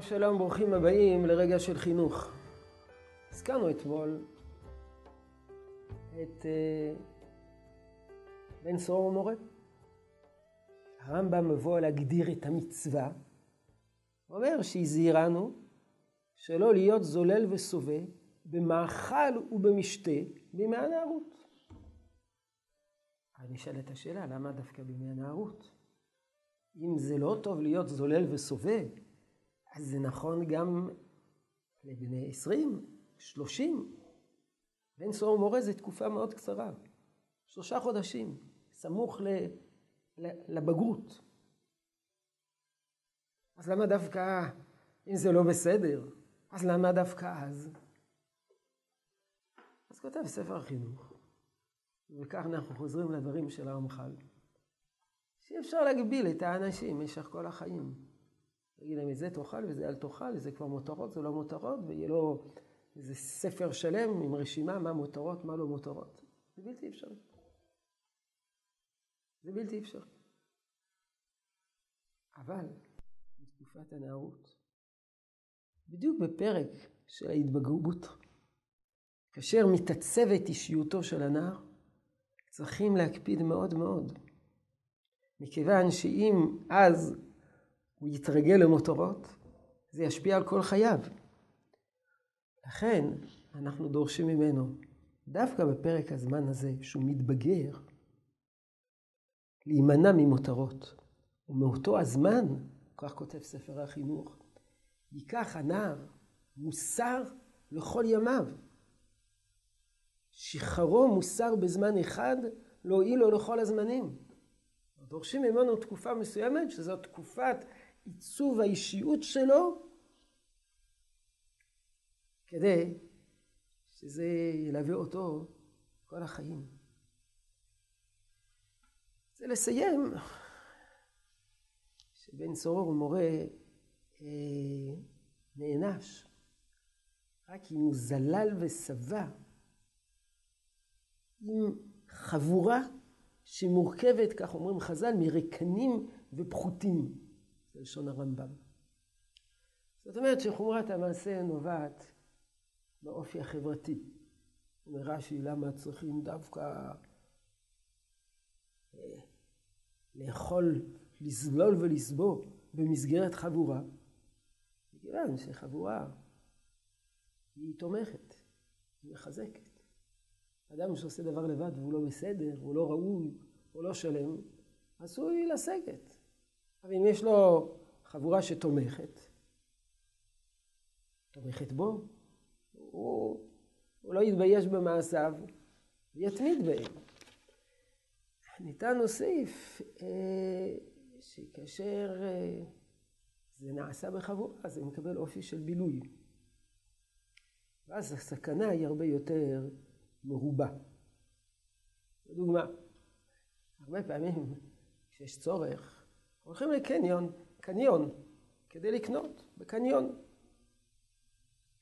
שלום, שלום, ברוכים הבאים לרגע של חינוך. הזכרנו אתמול את בן סורר ומורה. הרמב"ם מבוא להגדיר את המצווה. הוא אומר שהזהירנו שלא להיות זולל וסובה במאכל ובמשתה בימי הנערות. אני אשאל את השאלה, למה דווקא בימי הנערות? אם זה לא טוב להיות זולל וסובה, אז זה נכון גם לבני 20, 30. בן סוהר מורה זה תקופה מאוד קצרה. 3 חודשים, סמוך לבגרות. אז למה דווקא, אם זה לא בסדר, אז למה דווקא אז? אז כותב ספר החינוך, וכך אנחנו חוזרים לדברים של הרמח"ל. שאפשר להגביל את האנשים במשך כל החיים. תגיד להם, את זה תאכל וזה אל תאכל, זה כבר מותרות, זה לא מותרות, ויהיה לו איזה ספר שלם עם רשימה מה מותרות, מה לא מותרות. זה בלתי אפשרי. זה בלתי אפשרי. אבל בתקופת הנערות, בדיוק בפרק של ההתבגרות, כאשר מתעצבת אישיותו של הנער, צריכים להקפיד מאוד מאוד. מכיוון שאם אז הוא יתרגל למותרות, זה ישפיע על כל חייו. לכן אנחנו דורשים ממנו, דווקא בפרק הזמן הזה שהוא מתבגר, להימנע ממותרות. ומאותו הזמן, כך כותב ספר החינוך, ייקח הנער מוסר לכל ימיו. שחררו מוסר בזמן אחד, לא הועילו לכל הזמנים. דורשים ממנו תקופה מסוימת, שזו תקופת עיצוב האישיות שלו, כדי שזה ילווה אותו כל החיים. זה לסיים שבן סורר ומורה נענש, רק אם הוא זלל וסבא, עם חבורה שמורכבת, כך אומרים חז"ל, מרקנים ופחותים, זה לשון הרמב"ם. זאת אומרת שחומרת המעשה נובעת באופי החברתי. אומר רש"י, למה צריכים דווקא לאכול, לזלול ולסבור במסגרת חבורה? בגלל שחבורה היא תומכת, היא מחזקת. אדם שעושה דבר לבד והוא לא בסדר, הוא לא ראוי, הוא לא שלם, עשוי לסגת. אבל אם יש לו חבורה שתומכת, תומכת בו, הוא לא יתבייש במעשיו, ויתמיד בהם. ניתן נוסיף שכאשר זה נעשה בחבורה, זה מקבל אופי של בילוי. ואז הסכנה היא הרבה יותר מרובה. לדוגמה, הרבה פעמים כשיש צורך, הולכים לקניון, כדי לקנות, בקניון.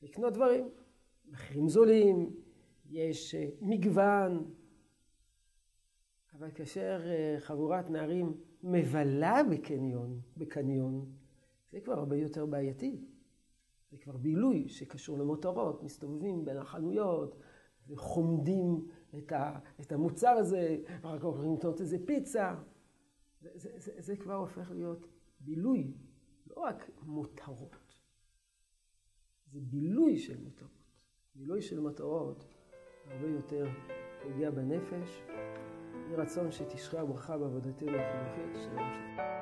לקנות דברים, מחירים זולים, יש מגוון. אבל כאשר חבורת נערים מבלה בקניון, זה כבר הרבה יותר בעייתי. זה כבר בילוי שקשור למותרות, מסתובבים בין החנויות, וחומדים את המוצר הזה, רק הולכים לתנות איזה פיצה. זה כבר הופך להיות בילוי, לא רק מותרות. זה בילוי של מותרות. בילוי של מותרות הרבה יותר פוגע בנפש. יהי רצון שתשרה ברכה בעבודתנו החינוכית. שלום.